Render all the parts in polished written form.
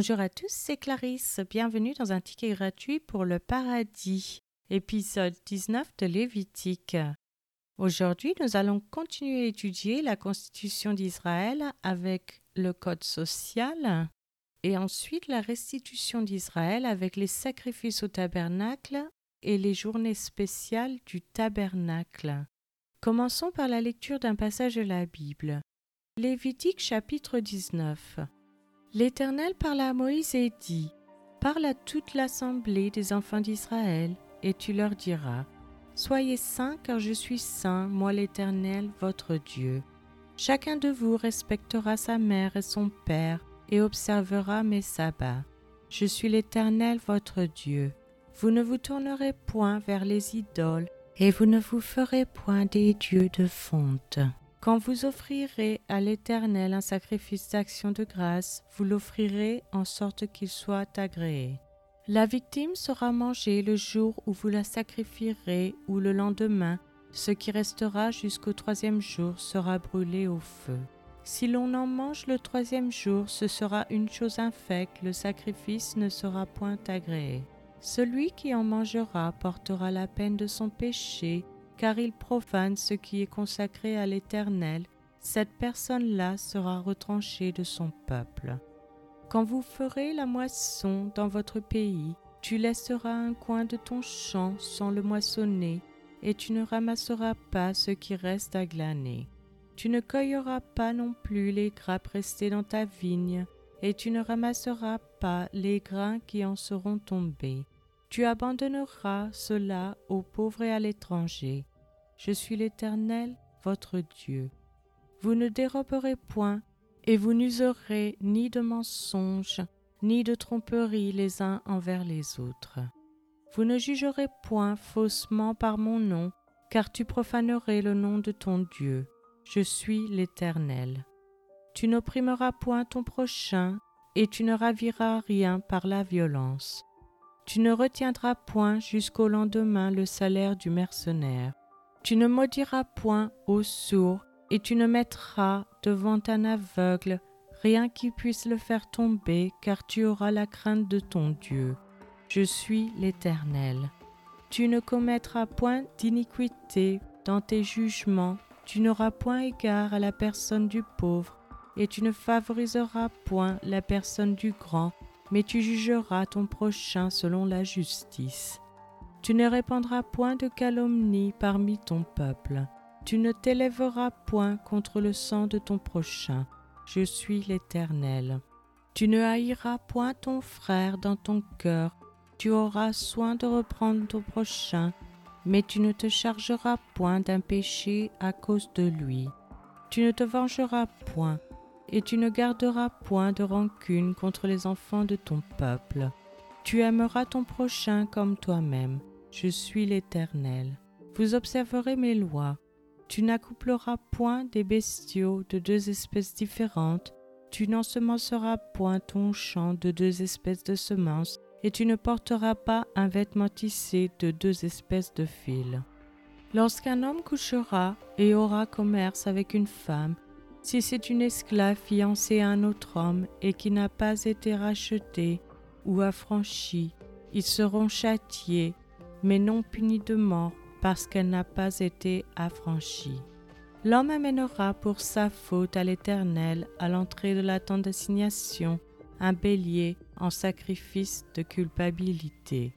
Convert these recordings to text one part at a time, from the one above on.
Bonjour à tous, c'est Clarisse. Bienvenue dans un ticket gratuit pour le paradis, épisode 19 de Lévitique. Aujourd'hui, nous allons continuer à étudier la constitution d'Israël avec le code social et ensuite la restitution d'Israël avec les sacrifices au tabernacle et les journées spéciales du tabernacle. Commençons par la lecture d'un passage de la Bible. Lévitique chapitre 19. L'Éternel parla à Moïse et dit : « Parle à toute l'assemblée des enfants d'Israël, et tu leur diras : « Soyez saints, car je suis saint, moi l'Éternel, votre Dieu. Chacun de vous respectera sa mère et son père, et observera mes sabbats. Je suis l'Éternel, votre Dieu. Vous ne vous tournerez point vers les idoles, et vous ne vous ferez point des dieux de fonte. » Quand vous offrirez à l'Éternel un sacrifice d'action de grâce, vous l'offrirez en sorte qu'il soit agréé. La victime sera mangée le jour où vous la sacrifierez ou le lendemain. Ce qui restera jusqu'au troisième jour sera brûlé au feu. Si l'on en mange le troisième jour, ce sera une chose infecte, le sacrifice ne sera point agréé. Celui qui en mangera portera la peine de son péché, car il profane ce qui est consacré à l'Éternel, cette personne-là sera retranchée de son peuple. Quand vous ferez la moisson dans votre pays, tu laisseras un coin de ton champ sans le moissonner, et tu ne ramasseras pas ce qui reste à glaner. Tu ne cueilleras pas non plus les grappes restées dans ta vigne, et tu ne ramasseras pas les grains qui en seront tombés. Tu abandonneras cela aux pauvres et à l'étranger. Je suis l'Éternel, votre Dieu. Vous ne déroberez point, et vous n'userez ni de mensonges, ni de tromperies les uns envers les autres. Vous ne jugerez point faussement par mon nom, car tu profanerais le nom de ton Dieu. Je suis l'Éternel. Tu n'opprimeras point ton prochain, et tu ne raviras rien par la violence. Tu ne retiendras point jusqu'au lendemain le salaire du mercenaire. Tu ne maudiras point aux sourds, et tu ne mettras devant un aveugle rien qui puisse le faire tomber, car tu auras la crainte de ton Dieu. Je suis l'Éternel. Tu ne commettras point d'iniquité dans tes jugements, tu n'auras point égard à la personne du pauvre, et tu ne favoriseras point la personne du grand, mais tu jugeras ton prochain selon la justice. Tu ne répandras point de calomnie parmi ton peuple. Tu ne t'élèveras point contre le sang de ton prochain. Je suis l'Éternel. Tu ne haïras point ton frère dans ton cœur. Tu auras soin de reprendre ton prochain, mais tu ne te chargeras point d'un péché à cause de lui. Tu ne te vengeras point, et tu ne garderas point de rancune contre les enfants de ton peuple. Tu aimeras ton prochain comme toi-même. Je suis l'Éternel. Vous observerez mes lois. Tu n'accoupleras point des bestiaux de deux espèces différentes. Tu n'ensemenceras point ton champ de deux espèces de semences, et tu ne porteras pas un vêtement tissé de deux espèces de fils. Lorsqu'un homme couchera et aura commerce avec une femme, si c'est une esclave fiancée à un autre homme et qui n'a pas été rachetée ou affranchie, ils seront châtiés, mais non punis de mort parce qu'elle n'a pas été affranchie. L'homme amènera pour sa faute à l'Éternel, à l'entrée de la tente d'assignation, un bélier en sacrifice de culpabilité.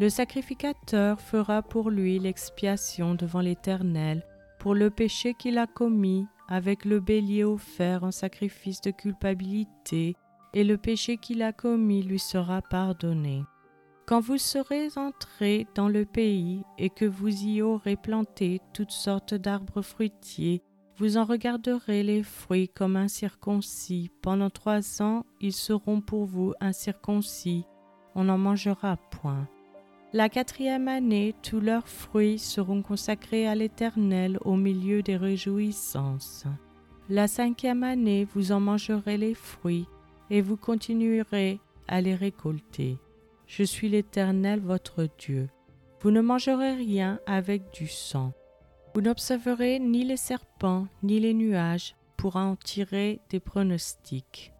Le sacrificateur fera pour lui l'expiation devant l'Éternel pour le péché qu'il a commis, avec le bélier offert en sacrifice de culpabilité, et le péché qu'il a commis lui sera pardonné. Quand vous serez entrés dans le pays et que vous y aurez planté toutes sortes d'arbres fruitiers, vous en regarderez les fruits comme incirconcis. Pendant 3 ans, ils seront pour vous incirconcis. On n'en mangera point. La 4e année, tous leurs fruits seront consacrés à l'Éternel au milieu des réjouissances. La 5e année, vous en mangerez les fruits, et vous continuerez à les récolter. Je suis l'Éternel, votre Dieu. Vous ne mangerez rien avec du sang. Vous n'observerez ni les serpents, ni les nuages, pour en tirer des pronostics.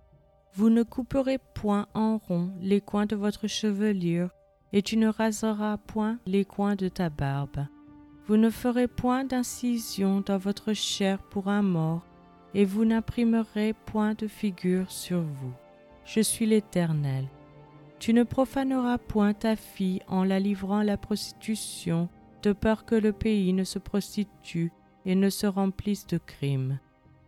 Vous ne couperez point en rond les coins de votre chevelure, et tu ne raseras point les coins de ta barbe. Vous ne ferez point d'incision dans votre chair pour un mort, et vous n'imprimerez point de figure sur vous. Je suis l'Éternel. Tu ne profaneras point ta fille en la livrant à la prostitution, de peur que le pays ne se prostitue et ne se remplisse de crimes.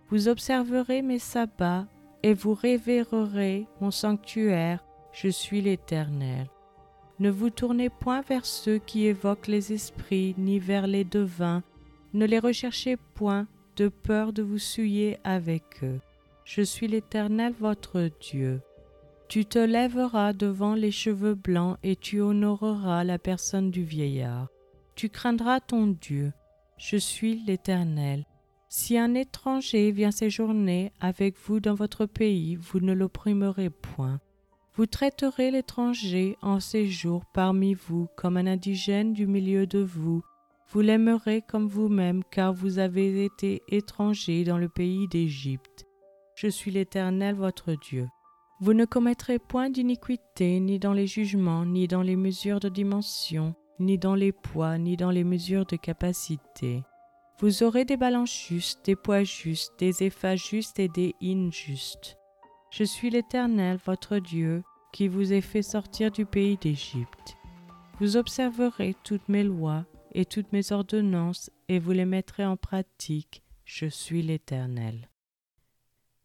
Vous observerez mes sabbats et vous révérerez mon sanctuaire, je suis l'Éternel. Ne vous tournez point vers ceux qui évoquent les esprits, ni vers les devins, ne les recherchez point, de peur de vous souiller avec eux. Je suis l'Éternel votre Dieu. Tu te lèveras devant les cheveux blancs et tu honoreras la personne du vieillard. Tu craindras ton Dieu. Je suis l'Éternel. Si un étranger vient séjourner avec vous dans votre pays, vous ne l'opprimerez point. Vous traiterez l'étranger en séjour parmi vous comme un indigène du milieu de vous. Vous l'aimerez comme vous-même, car vous avez été étranger dans le pays d'Égypte. Je suis l'Éternel votre Dieu. Vous ne commettrez point d'iniquité, ni dans les jugements, ni dans les mesures de dimension, ni dans les poids, ni dans les mesures de capacité. Vous aurez des balances justes, des poids justes, des éphas justes et des hines justes. Je suis l'Éternel, votre Dieu, qui vous ai fait sortir du pays d'Égypte. Vous observerez toutes mes lois et toutes mes ordonnances, et vous les mettrez en pratique. Je suis l'Éternel.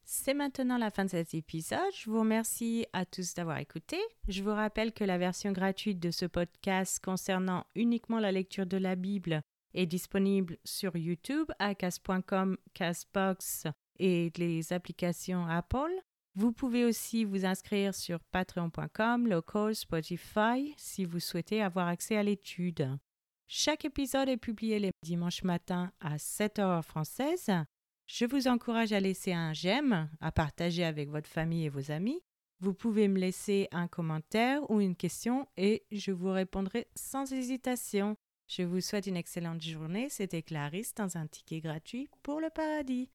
C'est maintenant la fin de cet épisode. Je vous remercie à tous d'avoir écouté. Je vous rappelle que la version gratuite de ce podcast concernant uniquement la lecture de la Bible est disponible sur YouTube, à cast.com, castbox et les applications Apple. Vous pouvez aussi vous inscrire sur patreon.com, local, Spotify si vous souhaitez avoir accès à l'étude. Chaque épisode est publié les dimanches matins à 7h française. Je vous encourage à laisser un j'aime, à partager avec votre famille et vos amis. Vous pouvez me laisser un commentaire ou une question et je vous répondrai sans hésitation. Je vous souhaite une excellente journée. C'était Clarisse dans un ticket gratuit pour le paradis.